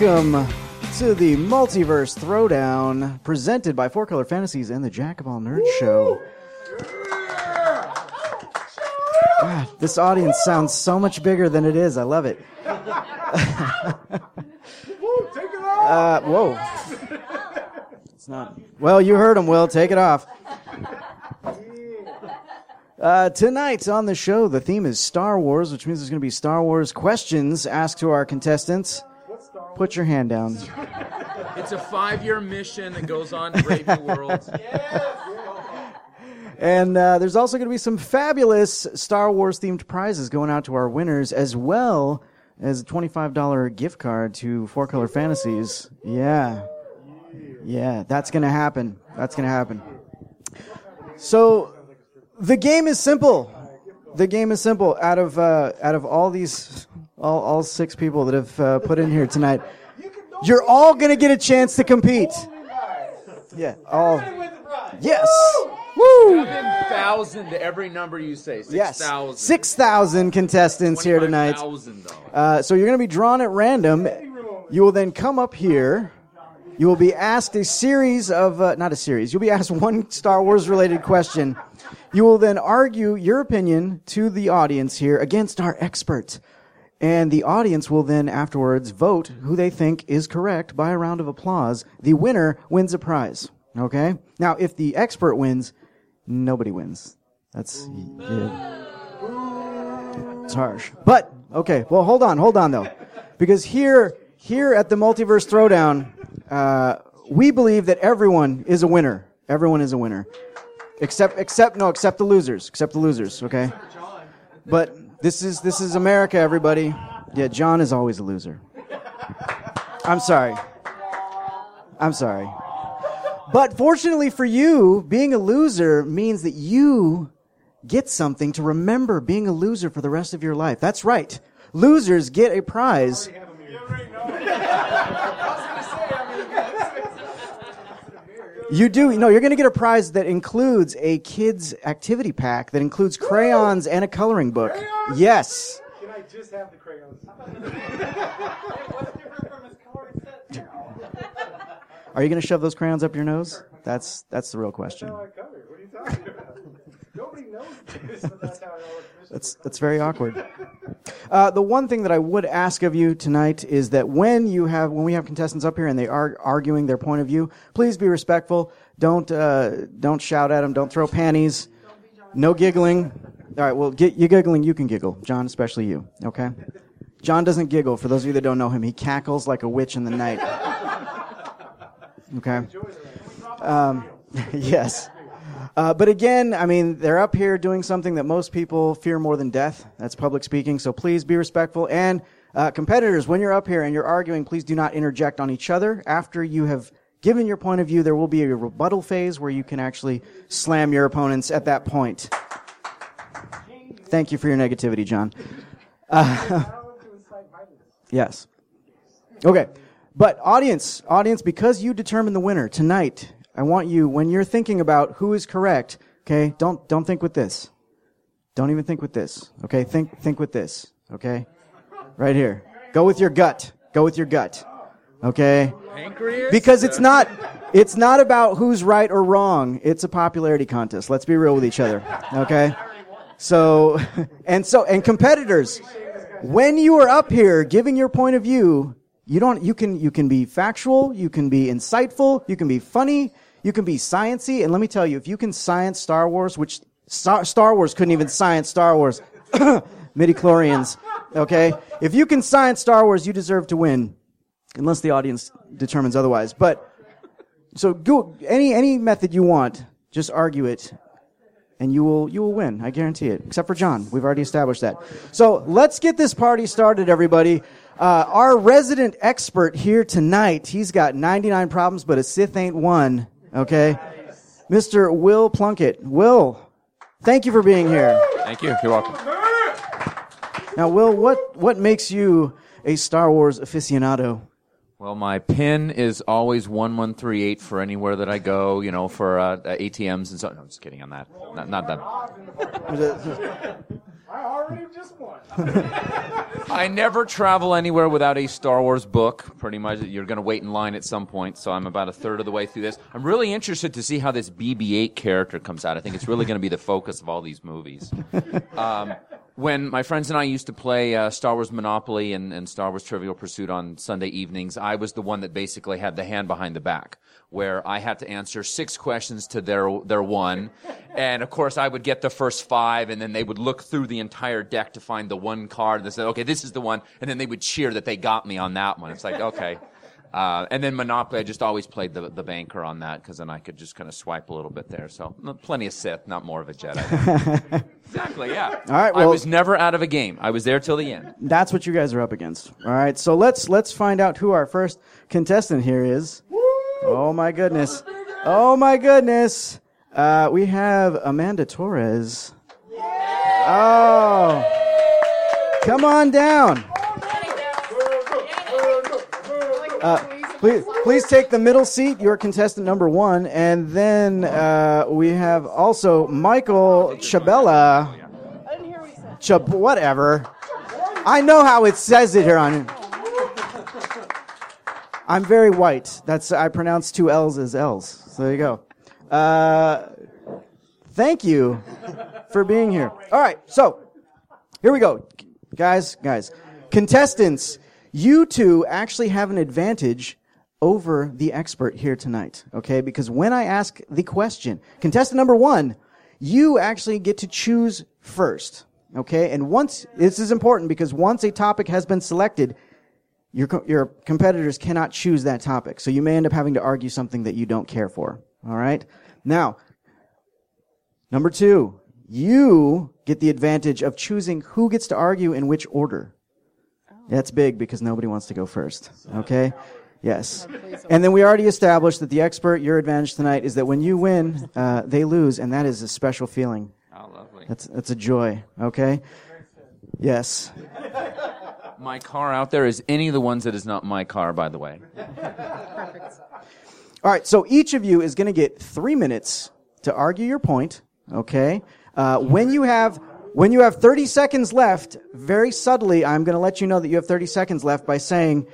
Welcome to the Multiverse Throwdown, presented by Four Color Fantasies and the Jack of All Nerds Show. God, this audience sounds so much bigger than it is. I love it. Whoa. It's not. Well, you heard him, Will. Take it off. Tonight on the show, the theme is Star Wars, which means there's going to be Star Wars questions asked to our contestants. Put your hand down. It's a 5-year mission that goes on to Brave New Worlds. And there's also going to be some fabulous Star Wars-themed prizes going out to our winners, as well as a $25 gift card to Four Color Fantasies. Yeah, that's going to happen. So the game is simple. Out of all these... All 6 people that have put in here tonight, you're all going to get a chance to compete. Yeah. All. Yes. Woo! 7,000 to every number you say. 6,000. Yes. 6,000 contestants here tonight. So you're going to be drawn at random. You will then come up here. You will be asked a series of... not a series. You'll be asked one Star Wars-related question. You will then argue your opinion to the audience here against our expert. And the audience will then afterwards vote who they think is correct by a round of applause. The winner wins a prize. Okay? Now, if the expert wins, nobody wins. That's... Yeah. It's harsh. But, okay. Well, hold on, though. Because here at the Multiverse Throwdown, we believe that everyone is a winner. Except the losers. Okay? But... This is America, everybody. Yeah, John is always a loser. I'm sorry. But fortunately for you, being a loser means that you get something to remember being a loser for the rest of your life. That's right. Losers get a prize. You do. No, you're going to get a prize that includes a kid's activity pack that includes crayons and a coloring book. Crayons? Yes. Can I just have the crayons? What's different from his coloring set now? Are you going to shove those crayons up your nose? That's the real question. That's how I color. What are you talking about? Nobody knows this. That's how I color. That's very awkward. The one thing that I would ask of you tonight is that when we have contestants up here and they are arguing their point of view, please be respectful. Don't shout at them. Don't throw panties. No giggling. All right. Well, get you giggling. You can giggle, John, especially you. Okay. John doesn't giggle. For those of you that don't know him, he cackles like a witch in the night. Okay. Yes. But again, I mean, they're up here doing something that most people fear more than death. That's public speaking. So please be respectful. And competitors, when you're up here and you're arguing, please do not interject on each other. After you have given your point of view, there will be a rebuttal phase where you can actually slam your opponents at that point. Thank you for your negativity, John. Yes. Okay. But audience, because you determine the winner tonight... I want you, when you're thinking about who is correct, okay, don't think with this. Don't even think with this. Okay, think with this. Okay? Right here. Go with your gut. Okay? Because it's not about who's right or wrong. It's a popularity contest. Let's be real with each other. Okay? So competitors, when you are up here giving your point of view, you can be factual, you can be insightful, you can be funny. You can be science-y, and let me tell you, if you can science Star Wars, which Star Wars couldn't even science Star Wars, midichlorians, okay? If you can science Star Wars, you deserve to win, unless the audience determines otherwise. But, so go, any method you want, just argue it, and you will win, I guarantee it. Except for John, we've already established that. So, let's get this party started, everybody. Our resident expert here tonight, he's got 99 problems, but a Sith ain't one. Okay. Nice. Mr. Will Plunkett. Will, thank you for being here. Thank you. You're welcome. Now, Will, what makes you a Star Wars aficionado? Well, my pin is always 1138 for anywhere that I go, you know, for ATMs and so. No, I'm just kidding on that. Not that. I already just won. I never travel anywhere without a Star Wars book. Pretty much, you're going to wait in line at some point, so I'm about a third of the way through this. I'm really interested to see how this BB-8 character comes out. I think it's really going to be the focus of all these movies. When my friends and I used to play Star Wars Monopoly and Star Wars Trivial Pursuit on Sunday evenings, I was the one that basically had the hand behind the back, where I had to answer 6 questions to their one. And, of course, I would get the first 5, and then they would look through the entire deck to find the one card. And they said, okay, this is the one. And then they would cheer that they got me on that one. It's like, okay. And then Monopoly, I just always played the banker on that, because then I could just kind of swipe a little bit there. So plenty of Sith, not more of a Jedi. Exactly, yeah. All right, well, I was never out of a game. I was there till the end. That's what you guys are up against. All right, so let's find out who our first contestant here is. Woo! Oh, my goodness. Oh, my goodness. We have Amanda Torres. Oh. Come on down. Please take the middle seat. You're contestant number 1. And then we have also Michael Chabella. I didn't hear what you said. Whatever. I know how it says it here on... I'm very white. I pronounce 2 L's as L's. So there you go. Thank you for being here. All right, so here we go. Guys, contestants, you two actually have an advantage over the expert here tonight, okay? Because when I ask the question, contestant number 1, you actually get to choose first, okay? And this is important because once a topic has been selected, your competitors cannot choose that topic, so you may end up having to argue something that you don't care for, all right? Now, number 2, you get the advantage of choosing who gets to argue in which order. Oh. That's big because nobody wants to go first, okay? Yes. And then we already established that the expert, your advantage tonight, is that when you win, they lose, and that is a special feeling. Oh, lovely. That's a joy, okay? Yes. My car out there is any of the ones that is not my car, by the way. Perfect. All right, so each of you is going to get 3 minutes to argue your point, okay? When you have 30 seconds left, very subtly, I'm going to let you know that you have 30 seconds left by saying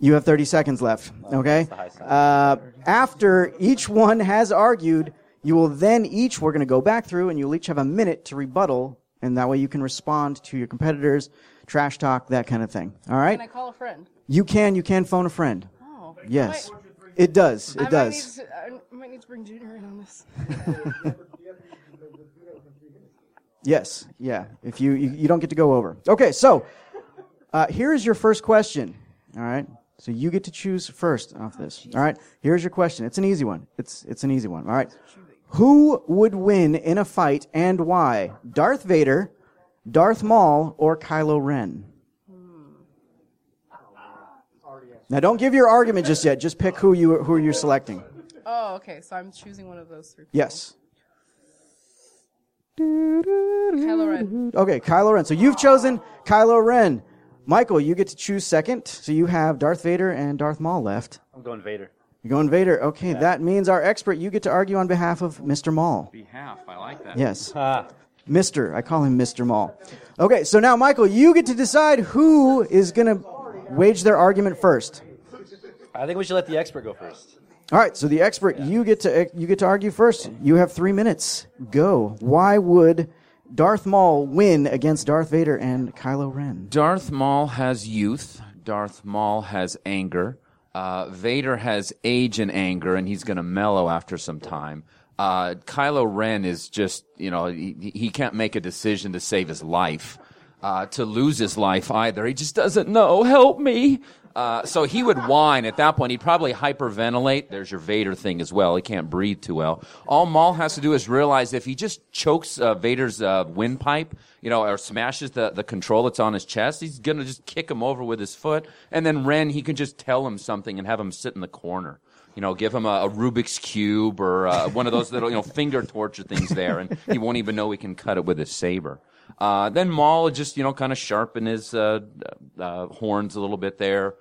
you have 30 seconds left, okay? After each one has argued, you will then we're going to go back through, and you'll each have a minute to rebuttal, and that way you can respond to your competitors, trash talk, that kind of thing. All right? Can I call a friend? You can phone a friend. Oh. Yes. It does. I might need to bring Junior in on this. Yes. Yeah. If you don't get to go over. Okay. So, here is your first question. All right. So you get to choose first off this. All right. Here's your question. It's an easy one. It's an easy one. All right. Who would win in a fight and why? Darth Vader, Darth Maul, or Kylo Ren? Now, don't give your argument just yet. Just pick who you're selecting. Oh, okay. So I'm choosing one of those 3 people. Yes. Kylo Ren. Okay, Kylo Ren. So you've chosen Kylo Ren. Michael, you get to choose second. So you have Darth Vader and Darth Maul left. I'm going Vader. You're going Vader. Okay, yeah. That means our expert, you get to argue on behalf of Mr. Maul. I like that. Yes. Mr. I call him Mr. Maul. Okay, so now, Michael, you get to decide who is going to wage their argument first. I think we should let the expert go first. All right, so the expert, you get to argue first. You have 3 minutes. Go. Why would Darth Maul win against Darth Vader and Kylo Ren? Darth Maul has youth. Darth Maul has anger. Vader has age and anger, and he's going to mellow after some time. Kylo Ren is just, he can't make a decision to save his life, to lose his life either. He just doesn't know. Help me. So he would whine at that point. He'd probably hyperventilate. There's your Vader thing as well. He can't breathe too well. All Maul has to do is realize if he just chokes Vader's windpipe, or smashes the control that's on his chest, he's going to just kick him over with his foot. And then Ren, he can just tell him something and have him sit in the corner. Give him a Rubik's Cube or one of those little, finger torture things there, and he won't even know he can cut it with his saber. Then Maul just, kind of sharpen his horns a little bit there.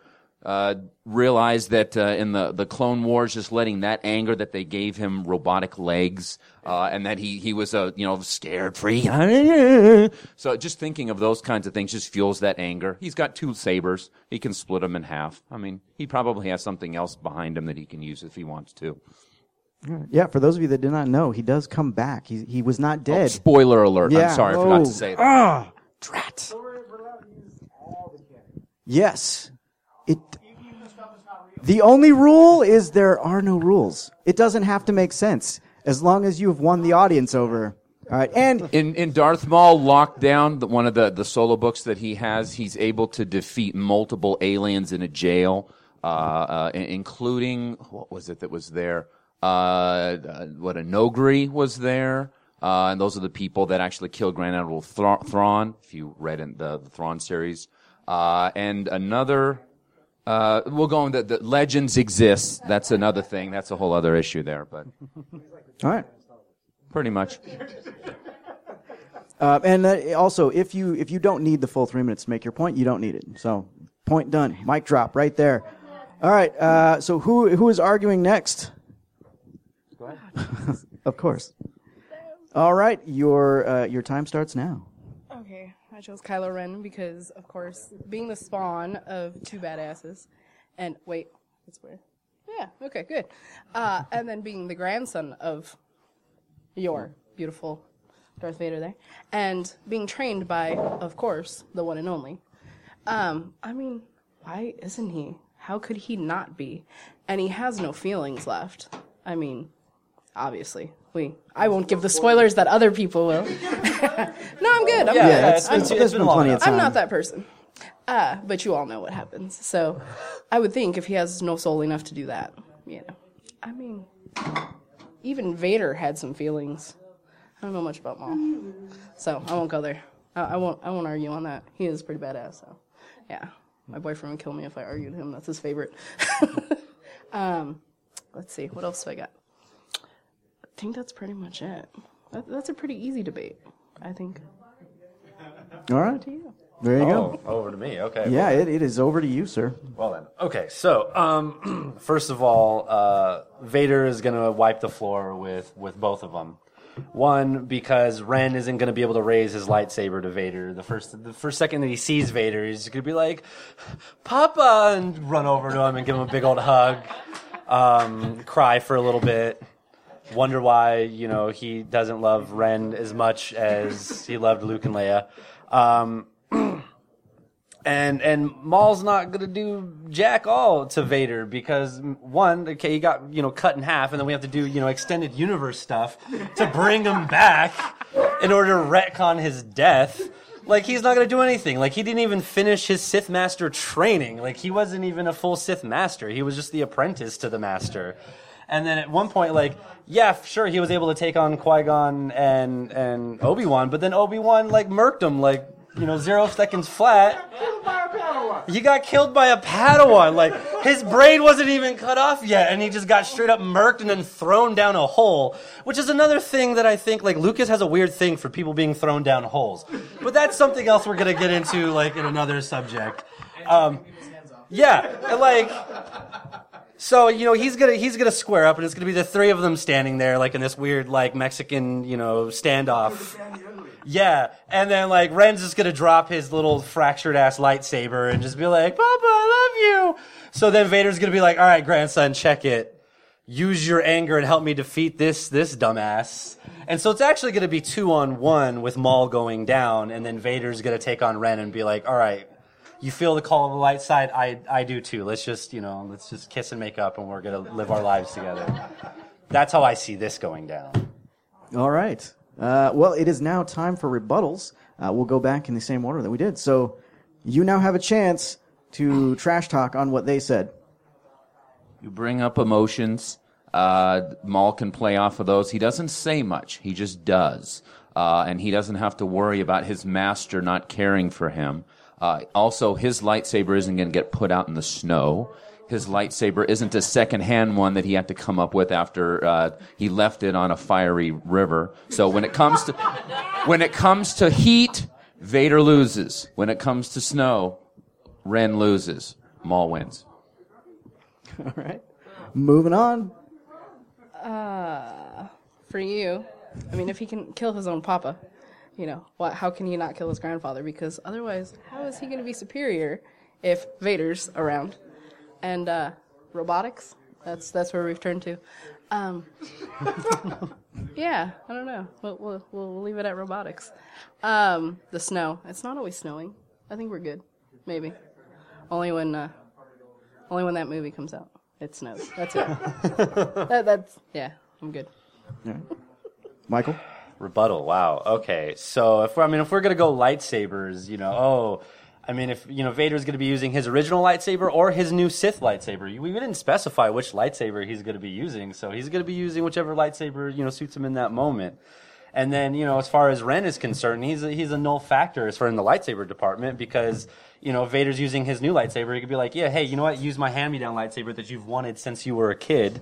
realized that in the Clone Wars, just letting that anger that they gave him robotic legs, and that he was a scared free. So just thinking of those kinds of things just fuels that anger. He's got two sabers; he can split them in half. I mean, he probably has something else behind him that he can use if he wants to. Yeah, for those of you that did not know, he does come back. He was not dead. Oh, spoiler alert! Yeah. I'm sorry, I forgot to say that. Ah, drat. So we're allowed to use all the canon. Yes. The only rule is there are no rules. It doesn't have to make sense as long as you've won the audience over. All right, and in Darth Maul Lockdown, one of the solo books that he has, he's able to defeat multiple aliens in a jail, including what was it that was there? What a Noghri was there. And those are the people that actually killed Grand Admiral Thrawn, if you read in the Thrawn series. And another, we'll go on the legends exist. That's another thing. That's a whole other issue there, but. All right. Pretty much. And also, if you don't need the full 3 minutes to make your point, you don't need it. So point done. Mic drop right there. All right. So who is arguing next? Go ahead. Of course. All right. Your time starts now. Okay. I chose Kylo Ren because, of course, being the spawn of two badasses, and wait, that's weird. Yeah, okay, good. And then being the grandson of your beautiful Darth Vader there, and being trained by, of course, the one and only. I mean, why isn't he? How could he not be? And he has no feelings left. I mean, obviously. I won't give the spoilers that other people will. No, I'm good. I'm good. There's been plenty of time. I'm not that person. But you all know what happens. So I would think if he has no soul enough to do that, I mean, even Vader had some feelings. I don't know much about Maul. So I won't go there. I won't argue on that. He is pretty badass. So, yeah. My boyfriend would kill me if I argued him. That's his favorite. Let's see. What else do I got? I think that's pretty much it. That's a pretty easy debate, I think. All right. To you. There you go. Over to me. Okay. Yeah, well, it is over to you, sir. Well, then. Okay, so first of all, Vader is going to wipe the floor with both of them. One, because Ren isn't going to be able to raise his lightsaber to Vader. The first second that he sees Vader, he's going to be like, Papa, and run over to him and give him a big old hug, cry for a little bit. Wonder why, he doesn't love Ren as much as he loved Luke and Leia. And Maul's not going to do jack all to Vader because, one, okay, he got, cut in half, and then we have to do, extended universe stuff to bring him back in order to retcon his death. Like, he's not going to do anything. Like, he didn't even finish his Sith Master training. Like, he wasn't even a full Sith Master. He was just the apprentice to the Master. And then at one point, sure, he was able to take on Qui-Gon and Obi-Wan, but then Obi-Wan, murked him, 0 seconds flat. He got killed by a Padawan. His brain wasn't even cut off yet, and he just got straight up murked and then thrown down a hole, which is another thing that I think, Lucas has a weird thing for people being thrown down holes. But that's something else we're going to get into, in another subject. So, he's gonna square up, and it's gonna be the three of them standing there, in this weird, Mexican, standoff. Yeah, and then, Ren's just gonna drop his little fractured-ass lightsaber and just be like, Papa, I love you! So then Vader's gonna be like, all right, grandson, check it. Use your anger and help me defeat this dumbass. And so it's actually gonna be 2-on-1 with Maul going down, and then Vader's gonna take on Ren and be like, all right, you feel the call of the light side, I do too. Let's just, let's just kiss and make up, and we're going to live our lives together. That's how I see this going down. All right. Well, it is now time for rebuttals. We'll go back in the same order that we did. So you now have a chance to trash talk on what they said. You bring up emotions. Maul can play off of those. He doesn't say much. He just does. And he doesn't have to worry about his master not caring for him. Also, his lightsaber isn't going to get put out in the snow. His lightsaber isn't a second-hand one that he had to come up with after he left it on a fiery river. So when it comes to heat, Vader loses. When it comes to snow, Ren loses. Maul wins. All right. Moving on. For you, I mean, if he can kill his own papa, you know, what? How can he not kill his grandfather? Because otherwise, how is he going to be superior if Vader's around? And robotics, that's where we've turned to. Yeah, I don't know. We'll leave it at robotics. The snow. It's not always snowing. I think we're good. Maybe. Only when that movie comes out, it snows. That's it. That's yeah. I'm good. Yeah. Michael? Rebuttal. Wow. Okay. So if we're gonna go lightsabers, you know, if you know Vader's gonna be using his original lightsaber or his new Sith lightsaber. We didn't specify which lightsaber he's gonna be using, so he's gonna be using whichever lightsaber suits him in that moment. And then, as far as Ren is concerned, he's a null factor as far in the lightsaber department because, Vader's using his new lightsaber. He could be like, yeah, hey, you know what? Use my hand-me-down lightsaber that you've wanted since you were a kid.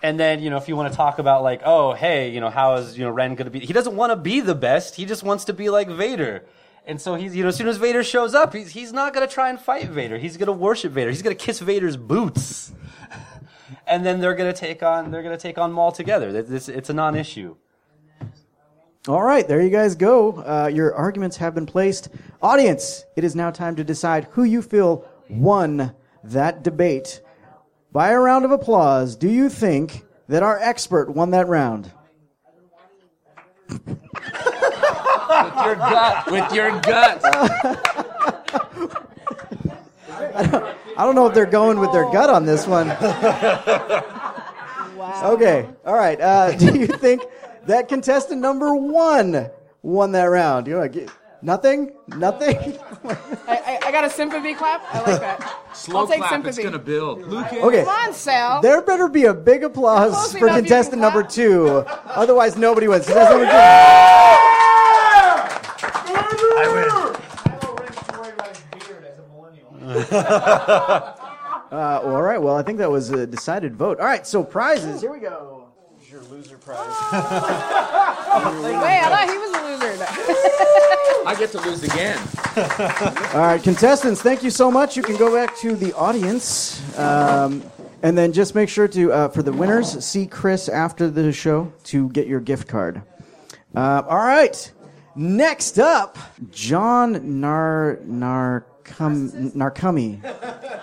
And then, if you want to talk about like, oh, hey, how is, Ren going to be? He doesn't want to be the best. He just wants to be like Vader. And so he's, as soon as Vader shows up, he's not going to try and fight Vader. He's going to worship Vader. He's going to kiss Vader's boots. And then they're gonna take on Maul together. It's a non-issue. All right, there you guys go. Your arguments have been placed. Audience, it is now time to decide who you feel won that debate. By a round of applause, do you think that our expert won that round? With your gut. I don't know if they're going with their gut on this one. Wow. Okay. All right. Do you think that contestant number one won that round? You know, nothing? I got a sympathy clap. I like that. Slow I'll take clap. Sympathy. It's going to build. Okay. Come on, Sal. There better be a big applause for contestant number two. Otherwise, nobody wins. I win. All right, well, I think that was a decided vote. All right, so prizes. Here we go. Here's your loser prize. Wait, I thought he was a loser. I get to lose again. All right, contestants, thank you so much. You can go back to the audience. And then just make sure to, for the winners, see Chris after the show to get your gift card. All right, next up, John Narcummy.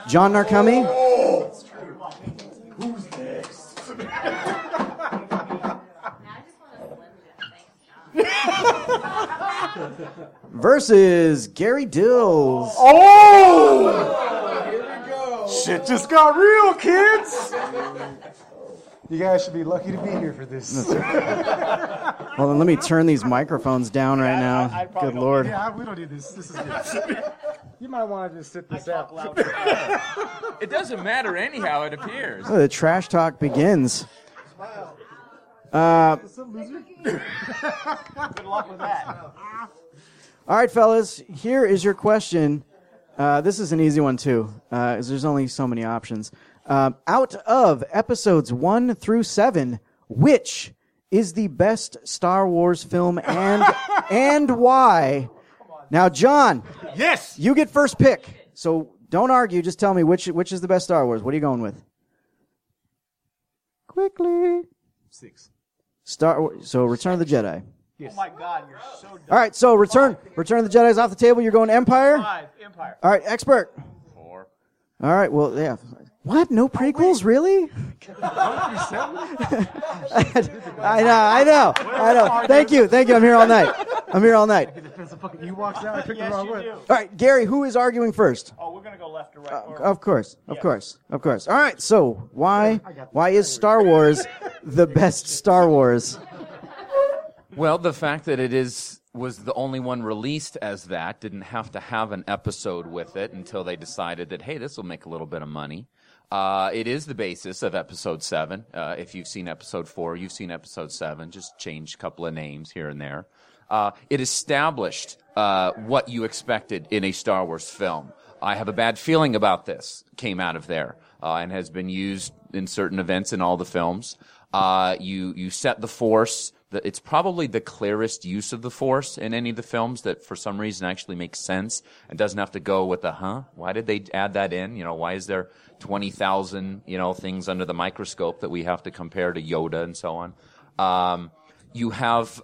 John Narcummy? Oh, who's next? Versus Gary Dills. Oh! Here we go. Shit just got real, kids! You guys should be lucky to be here for this. Well, then let me turn these microphones down right now. Good Lord. Yeah, we don't need this. This is good. You might want to just sit this out. It doesn't matter anyhow, it appears. Oh, the trash talk begins. Smile. What's up, loser? Good luck with that. All right, fellas, here is your question. This is an easy one, too, as there's only so many options. Out of episodes 1 through 7, which is the best Star Wars film and why? Now, John. Yes. You get first pick. So don't argue. Just tell me which is the best Star Wars. What are you going with? Quickly. 6. So Return of the Jedi. Yes. Oh my God, you're so dumb. All right, so Return of the Jedi is off the table. You're going Empire? 5. Empire. All right, expert. 4. All right. Well, yeah. What? No prequels? Really? I know. Thank you. I'm here all night. You walked out. I picked the wrong one. All right, Gary, who is arguing first? Oh, we're going to go left or right. Of course. All right, so why is Star Wars the best Star Wars? Well, the fact that it was the only one released as that, didn't have to have an episode with it until they decided that, hey, this will make a little bit of money. It is the basis of episode 7. If you've seen episode 4, you've seen episode 7. Just change a couple of names here and there. It established what you expected in a Star Wars film. I have a bad feeling about this. Came out of there and has been used in certain events in all the films. You set the Force, it's probably the clearest use of the Force in any of the films that for some reason actually makes sense and doesn't have to go with the, huh, why did they add that in? You know, why is there 20,000, things under the microscope that we have to compare to Yoda and so on? You have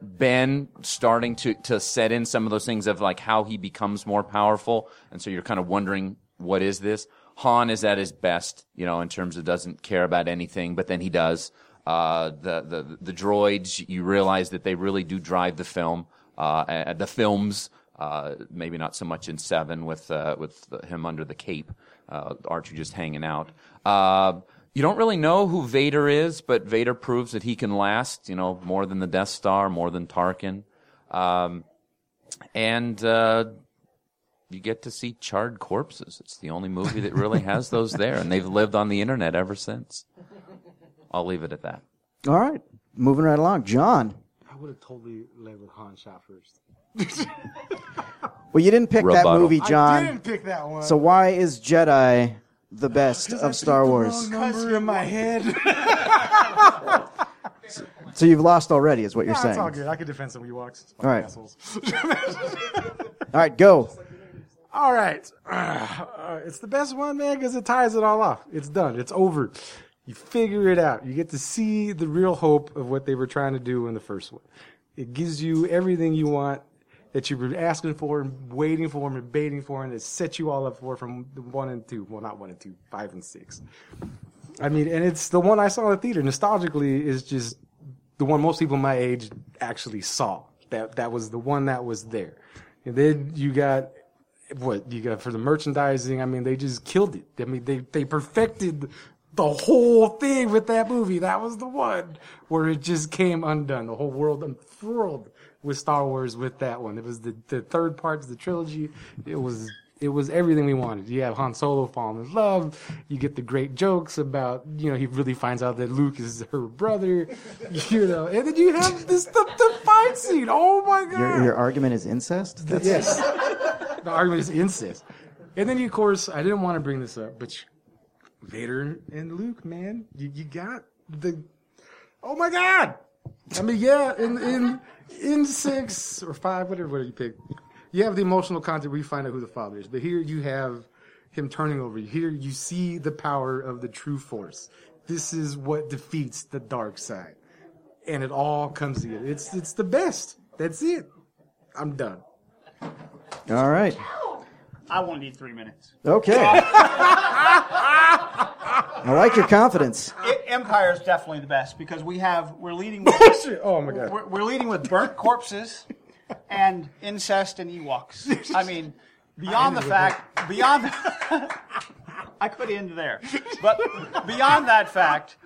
Ben starting to set in some of those things of like how he becomes more powerful. And so you're kind of wondering, what is this? Han is at his best, in terms of doesn't care about anything, but then he does. The droids, you realize that they really do drive the film, the films, maybe not so much in 7 with him under the cape, R2 just hanging out. You don't really know who Vader is, but Vader proves that he can last, more than the Death Star, more than Tarkin. You get to see charred corpses. It's the only movie that really has those there, and they've lived on the internet ever since. I'll leave it at that. All right. Moving right along. John. I would have totally labeled Han Shot first. Well, you didn't pick that movie, John. I didn't pick that one. So why is Jedi the best of Star Wars? Because in my head. So you've lost already is what you're saying. It's all good. I could defend some Ewoks. All right. Assholes. All right, go. All right. It's the best one, man, because it ties it all off. It's done. It's over. You figure it out. You get to see the real hope of what they were trying to do in the first one. It gives you everything you want that you were asking for and waiting for and debating for, and it sets you all up for from 1 and 2. Well, not 1 and 2, 5 and 6. I mean, and it's the one I saw in the theater. Nostalgically, is just the one most people my age actually saw. That was the one that was there. And then you got what you got for the merchandising. I mean, they just killed it. I mean, they perfected the whole thing with that movie. That was the one where it just came undone. The whole world unfurled with Star Wars with that one. It was the third part of the trilogy. It was everything we wanted. You have Han Solo falling in love. You get the great jokes about, he really finds out that Luke is her brother. And then you have this the fight scene. Oh, my God. Your argument is incest? Yes. The argument is incest. And then, of course, I didn't want to bring this up, but Vader and Luke, man. You got the... Oh, my God! I mean, yeah, in 6 or 5, whatever you pick, you have the emotional content where you find out who the father is. But here you have him turning over. Here you see the power of the true Force. This is what defeats the dark side. And it all comes together. It's the best. That's it. I'm done. All right. I won't need 3 minutes. Okay. I like your confidence. Empire is definitely the best because we're leading with oh my God. We're leading with burnt corpses and incest and Ewoks. I mean, I could end there. But beyond that fact,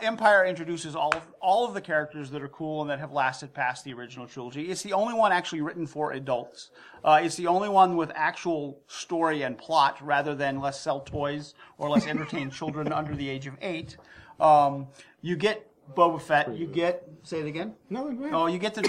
Empire introduces all of the characters that are cool and that have lasted past the original trilogy. It's the only one actually written for adults. It's the only one with actual story and plot rather than let's sell toys or let's entertain children under the age of 8. You get Boba Fett, you get... Say it again? No, it oh, you get the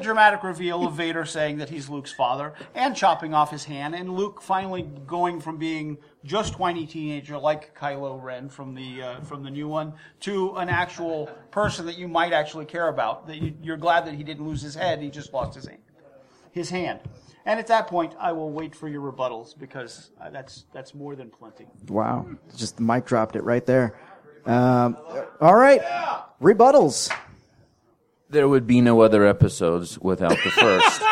dramatic reveal of Vader saying that he's Luke's father and chopping off his hand, and Luke finally going from being just whiny teenager like Kylo Ren from the new one to an actual person that you might actually care about, that you're glad that he didn't lose his head, he just lost his hand. And at that point, I will wait for your rebuttals because that's more than plenty. Wow. Just the mic dropped it right there. All right. Yeah. Rebuttals. There would be no other episodes without the first.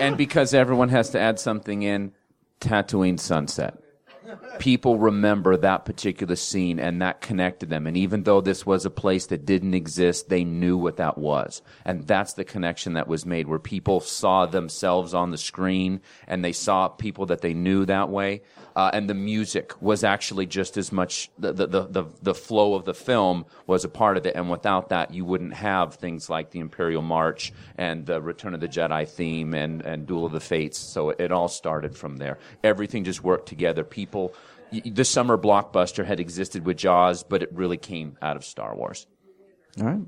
And because everyone has to add something in, Tatooine sunset. People remember that particular scene, and that connected them. And even though this was a place that didn't exist, they knew what that was. And that's the connection that was made, where people saw themselves on the screen, and they saw people that they knew that way. And the music was actually just as much, the flow of the film was a part of it. And without that, you wouldn't have things like the Imperial March and the Return of the Jedi theme and Duel of the Fates. So it all started from there. Everything just worked together. People, the summer blockbuster had existed with Jaws, but it really came out of Star Wars. All right.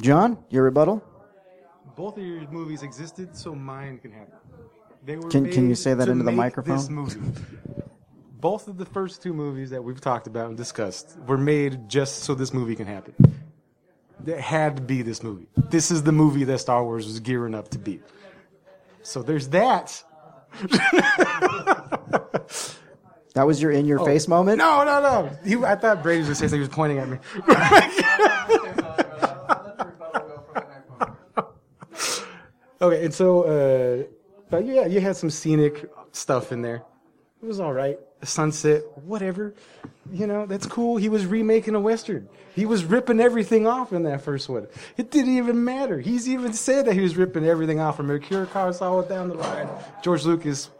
John, your rebuttal? Both of your movies existed, so mine can happen. Can you say that into the microphone? This movie. both of the first two movies that we've talked about and discussed were made just so this movie can happen. It had to be this movie. This is the movie that Star Wars was gearing up to be. So there's that. That was your in-your-face moment? No. I thought Brady was going to say something. He was pointing at me. Okay, and so, but yeah, you had some scenic stuff in there. It was all right. The sunset, whatever. You know, that's cool. He was remaking a Western. He was ripping everything off in that first one. It didn't even matter. He's even said that he was ripping everything off from Mercurio Carasola down the line. George Lucas,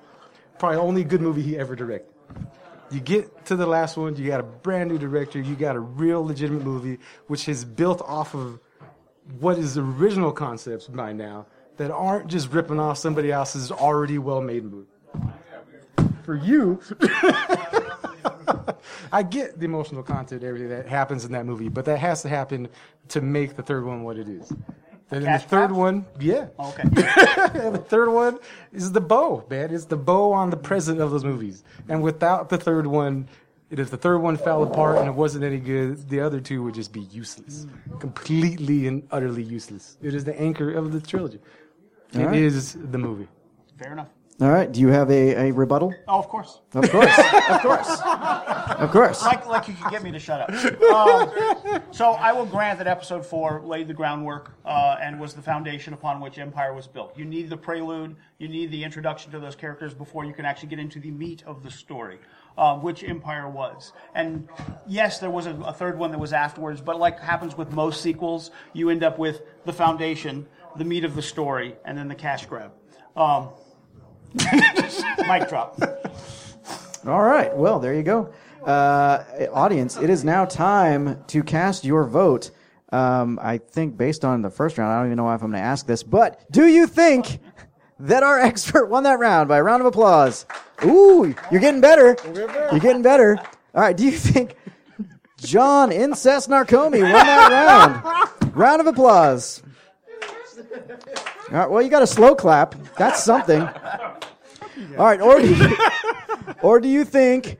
probably the only good movie he ever directed. You get to the last one, you got a brand new director, you got a real legitimate movie, which is built off of what is original concepts by now that aren't just ripping off somebody else's already well-made movie. For you, I get the emotional content, everything that happens in that movie, but that has to happen to make the third one what it is. And then the third one, yeah. Okay. And the third one is the bow, man. It's the bow on the present of those movies. And without the third one, if the third one fell apart and it wasn't any good, the other two would just be useless. Completely and utterly useless. It is the anchor of the trilogy. It is the movie. Fair enough. All right. Do you have a rebuttal? Oh, of course. Of course. Of course. Like you can get me to shut up. So I will grant that Episode 4 laid the groundwork and was the foundation upon which Empire was built. You need the prelude. You need the introduction to those characters before you can actually get into the meat of the story, which Empire was. And yes, there was a third one that was afterwards, but like happens with most sequels, you end up with the foundation, the meat of the story, and then the cash grab. Mic drop. All right. Well, there you go. Audience, it is now time to cast your vote. I think based on the first round, I don't even know if I'm going to ask this, but do you think that our expert won that round by a round of applause? Ooh, you're getting better. You're getting better. All right. Do you think John Incest Narcomi won that round? Round of applause. All right, well, you got a slow clap. That's something. All right, or do you think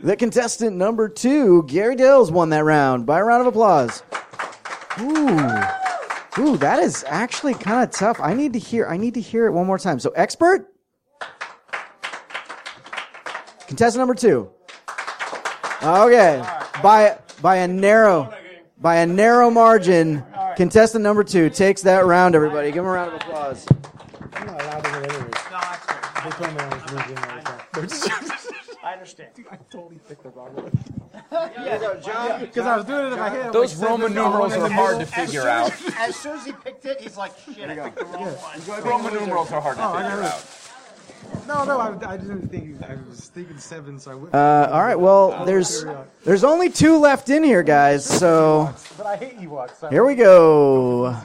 that contestant number 2, Gary Dills, won that round by a round of applause? Ooh, that is actually kind of tough. I need to hear it one more time. So, expert, contestant number 2. Okay, by a narrow margin. Contestant number 2 takes that round, everybody. Give him a round of applause. I'm not allowed to do it anyway. No, I understand. Dude, I totally picked the wrong one. John, because I was doing it in my head. Those Roman numerals are hard to figure out. As soon as he picked it, he's like, shit, I picked the wrong one. Roman numerals are hard to figure out. No, I didn't think. I was thinking 7, so I wouldn't. All right, well, there's only 2 left in here, guys, so... But I hate Ewoks. So here we go.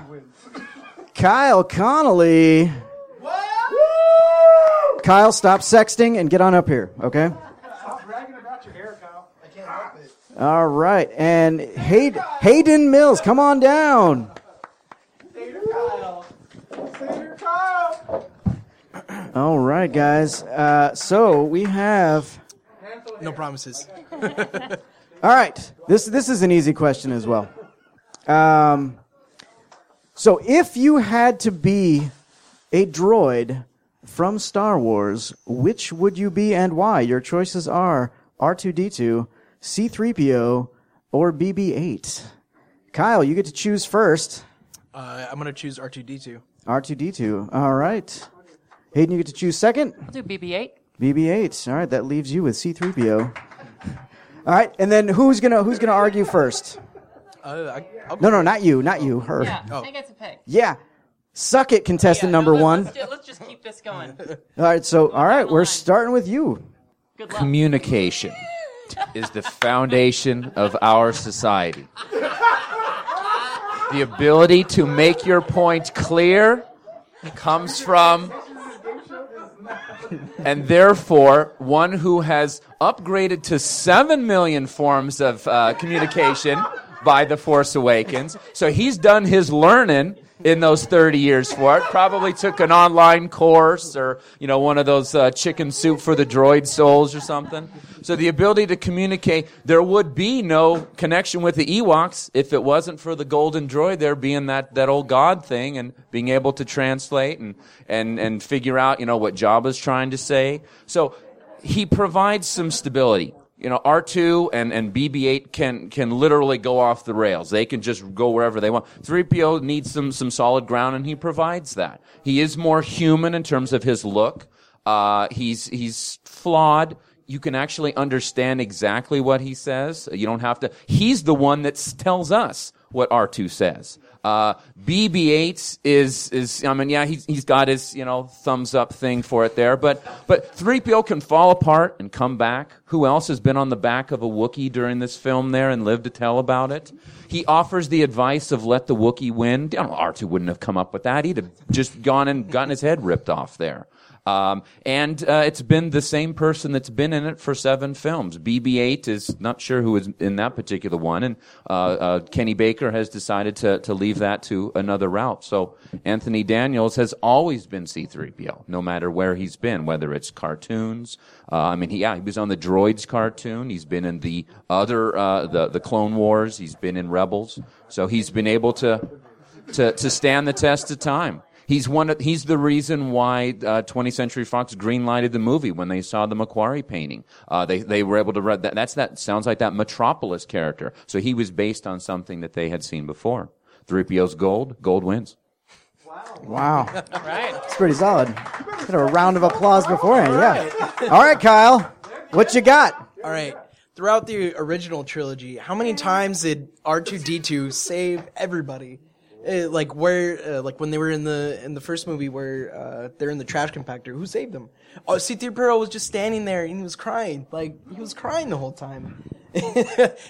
Kyle Connolly. What? Kyle, stop sexting and get on up here, okay? Stop bragging about your hair, Kyle. I can't help it. All right, and Hayden Mills, come on down. Hayden Kyle. All right, guys. So we have no promises. All right. This is an easy question as well. So if you had to be a droid from Star Wars, which would you be and why? Your choices are R2-D2, C-3PO, or BB-8. Kyle, you get to choose first. I'm going to choose R2-D2. R2-D2. All right. Hayden, you get to choose second. I'll do BB-8. BB-8. All right, that leaves you with C-3PO. All right, and then who's gonna argue first? No, not you, her. Yeah, I get to pick. Yeah, suck it, contestant number one. Let's just keep this going. All right, we're starting with you. Good luck. Communication is the foundation of our society. The ability to make your point clear comes from. And therefore, one who has upgraded to 7 million forms of communication by The Force Awakens. So he's done his learning in those 30 years for it. Probably took an online course or, you know, one of those chicken soup for the droid souls or something. So the ability to communicate, there would be no connection with the Ewoks if it wasn't for the golden droid there being that old god thing and being able to translate and figure out, you know, what Jabba's trying to say. So he provides some stability. You know, R2 and BB-8 can literally go off the rails. They can just go wherever they want. 3PO needs some solid ground, and he provides that. He is more human in terms of his look. He's flawed. You can actually understand exactly what he says. You don't have to. He's the one that tells us what R2 says. BB-8 is I mean, yeah, he's got his, you know, thumbs up thing for it there, but 3PO can fall apart and come back. Who else has been on the back of a Wookiee during this film there and lived to tell about it? He offers the advice of let the Wookiee win. R2 wouldn't have come up with that. He'd have just gone and gotten his head ripped off there. And it's been the same person that's been in it for 7 films. BB-8 is not sure who is in that particular one, and Kenny Baker has decided to leave that to another route. So Anthony Daniels has always been C-3PO, no matter where he's been, whether it's cartoons. He was on the Droids cartoon. He's been in the other the Clone Wars. He's been in Rebels. So he's been able to stand the test of time. He's the reason why 20th Century Fox greenlighted the movie when they saw the Macquarie painting. They were able to read that. That sounds like that Metropolis character. So he was based on something that they had seen before. 3PO's gold wins. Wow. Right. It's pretty solid. Get a round of applause beforehand. Yeah. All right, Kyle. What you got? All right. Throughout the original trilogy, how many times did R2-D2 save everybody? When they were in the first movie where they're in the trash compactor, who saved them? Oh, C-3PO was just standing there and he was crying. Like, he was crying the whole time.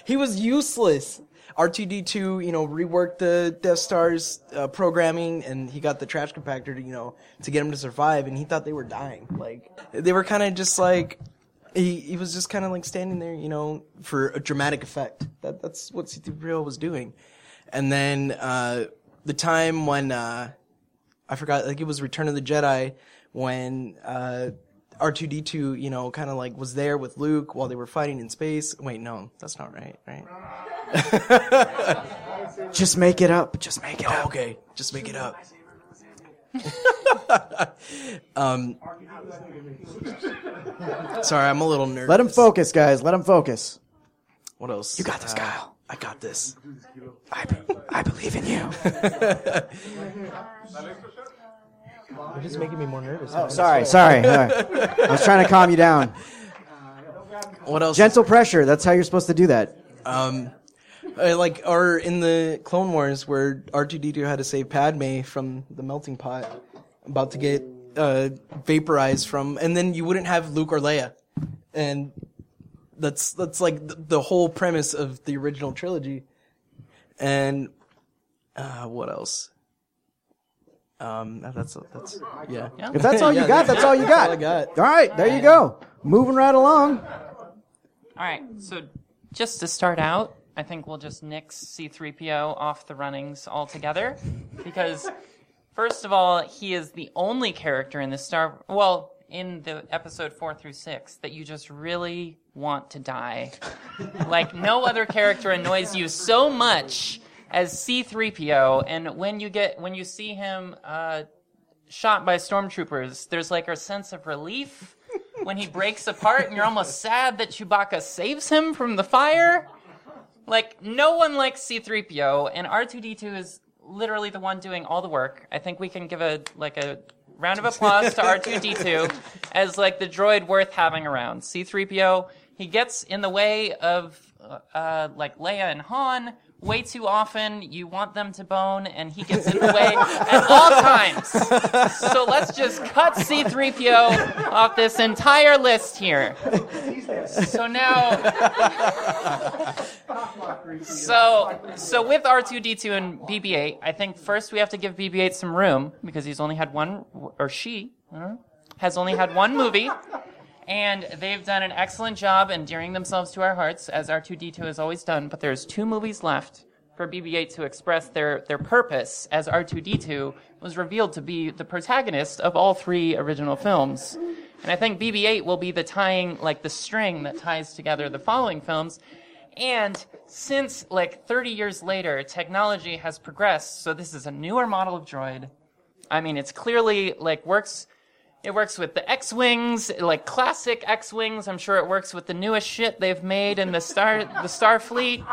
He was useless. R2-D2, you know, reworked the Death Star's programming, and he got the trash compactor to get him to survive, and he thought they were dying. Like, they were kind of just like, he was just kind of like standing there, for a dramatic effect. That's what C-3PO was doing. And then the time when I forgot, like, it was Return of the Jedi when R2-D2, kind of like was there with Luke while they were fighting in space. Wait, no, that's not right, right? Just make it up. Okay, just make it up. Sorry, I'm a little nervous. Let him focus, guys. What else? You got this, Kyle. I got this. I believe in you. You're just making me more nervous. Oh, sorry. I was trying to calm you down. What else? Gentle pressure. That's how you're supposed to do that. Or in the Clone Wars where R2-D2 had to save Padme from the melting pot, about to get vaporized from, and then you wouldn't have Luke or Leia, and. That's like the whole premise of the original trilogy. And what else? That's yeah. If that's all you got, that's all you got. All right, there you go. Moving right along. All right, so just to start out, I think we'll just nix C-3PO off the runnings altogether, because first of all, he is the only character in the in the episode 4 through 6 that you just really want to die. Like, no other character annoys you so much as C-3PO, and when you see him shot by stormtroopers, there's like a sense of relief when he breaks apart, and you're almost sad that Chewbacca saves him from the fire. Like, no one likes C-3PO, and R2-D2 is literally the one doing all the work. I think we can give a round of applause to R2-D2 as, like, the droid worth having around. C-3PO, he gets in the way of, Leia and Han way too often. You want them to bone, and he gets in the way at all times. So let's just cut C-3PO off this entire list here. So now... So with R2-D2 and BB-8, I think first we have to give BB-8 some room, because he's onshe has only had one movie, And they've done an excellent job endearing themselves to our hearts, as R2-D2 has always done. But there's two movies left for BB-8 to express their purpose, as R2-D2 was revealed to be the protagonist of all three original films. And I think BB-8 will be the tying, like the string that ties together the following films. And since, like, 30 years later, technology has progressed, so this is a newer model of droid. I mean, it's clearly, like, works... It works with the X-Wings, like classic X-Wings. I'm sure it works with the newest shit they've made in the Starfleet.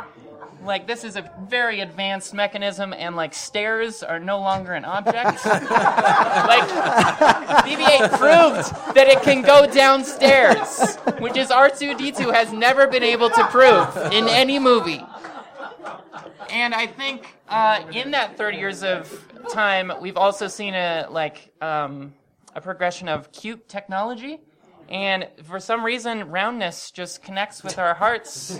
Like, this is a very advanced mechanism, and, like, stairs are no longer an object. Like, BB-8 proved that it can go downstairs, which is R2-D2 has never been able to prove in any movie. And I think in that 30 years of time, we've also seen a progression of cute technology, and for some reason, roundness just connects with our hearts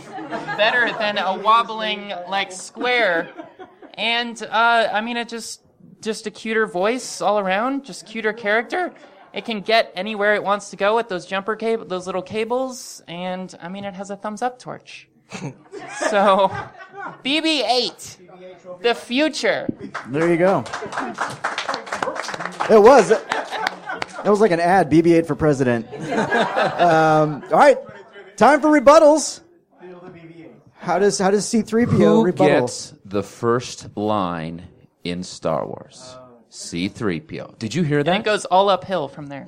better than a wobbling, like, square. And, I mean, it just a cuter voice all around, just cuter character. It can get anywhere it wants to go with those those little cables, and, I mean, it has a thumbs-up torch. So, BB-8, the future. There you go. It was... That was like an ad, BB-8 for president. All right, time for rebuttals. How does C-3PO rebuttal? Who gets the first line in Star Wars? C-3PO. Did you hear that? And it goes all uphill from there.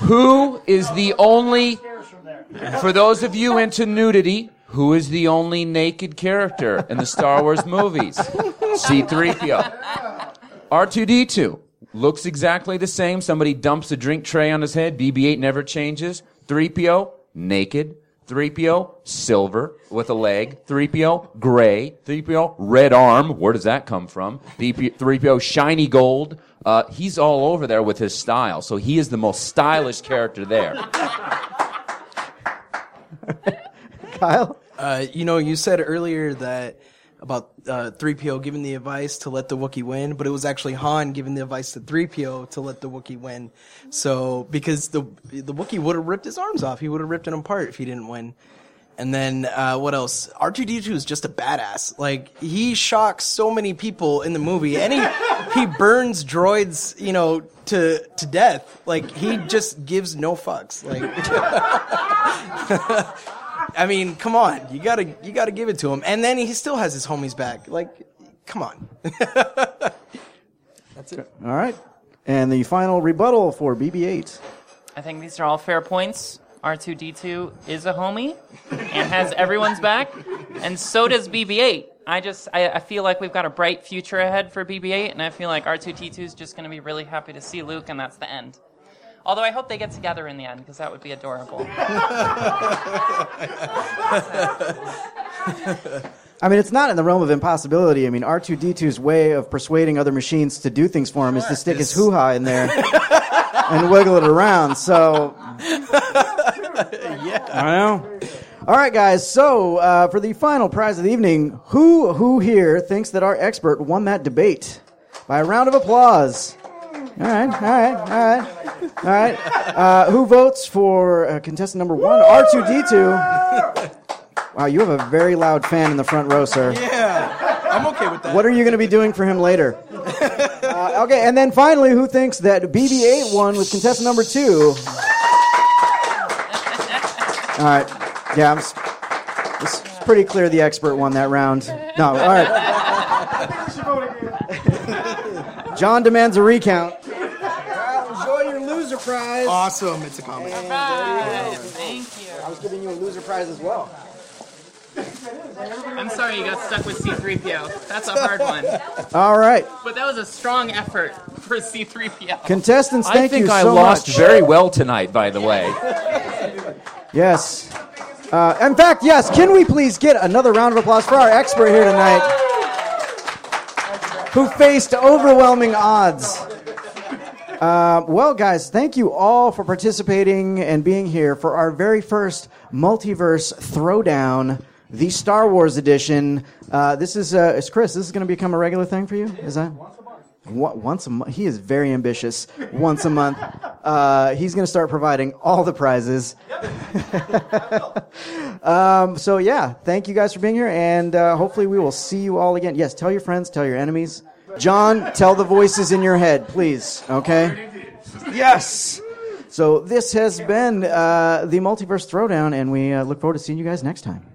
Who is the only... For those of you into nudity... Who is the only naked character in the Star Wars movies? C-3PO. R2-D2 looks exactly the same. Somebody dumps a drink tray on his head. BB-8 never changes. 3PO, naked. 3PO, silver with a leg. 3PO, gray. 3PO, red arm. Where does that come from? 3PO, shiny gold. He's all over there with his style, so he is the most stylish character there. Kyle? You know, you said earlier that about 3PO giving the advice to let the Wookiee win, but it was actually Han giving the advice to 3PO to let the Wookiee win. So, because the Wookiee would have ripped his arms off. He would have ripped him apart if he didn't win. And then, what else? R2-D2 is just a badass. Like, he shocks so many people in the movie, and he burns droids, you know, to death. Like, he just gives no fucks. Like... I mean, come on. You gotta give it to him. And then he still has his homies back. Like, come on. That's it. All right. And the final rebuttal for BB-8. I think these are all fair points. R2-D2 is a homie and has everyone's back. And so does BB-8. I feel like we've got a bright future ahead for BB-8, and I feel like R2-D2 is just going to be really happy to see Luke, and that's the end. Although I hope they get together in the end, because that would be adorable. I mean, it's not in the realm of impossibility. I mean, R2-D2's way of persuading other machines to do things for him is to stick his hoo-ha in there and wiggle it around, so... Yeah. I know. All right, guys, so for the final prize of the evening, who here thinks that our expert won that debate? By a round of applause... All right. Who votes for contestant number one, R2-D2? Wow, you have a very loud fan in the front row, sir. Yeah, I'm okay with that. What are you going to be doing for him later? Okay, and then finally, who thinks that BB-8 won with contestant number two? All right. Yeah, it's pretty clear the expert won that round. No, all right. John demands a recount. Prize. Awesome. It's a comedy. Thank you. I was giving you a loser prize as well. I'm sorry you got stuck with C-3PO. That's a hard one. All right. But that was a strong effort for C-3PO. Contestants, thank you so much. I think I lost very well tonight, by the way. Yes. In fact, yes. Can we please get another round of applause for our expert here tonight who faced overwhelming odds? Well, guys, thank you all for participating and being here for our very first Multiverse Throwdown, the Star Wars edition. This is Chris. This is going to become a regular thing for you? Is that once a month? once a month. He is very ambitious. Once a month. He's going to start providing all the prizes. Yep. So, yeah, thank you guys for being here, and hopefully we will see you all again. Yes, tell your friends, tell your enemies. John, tell the voices in your head, please, okay? Yes! So this has been the Multiverse Throwdown, and we look forward to seeing you guys next time.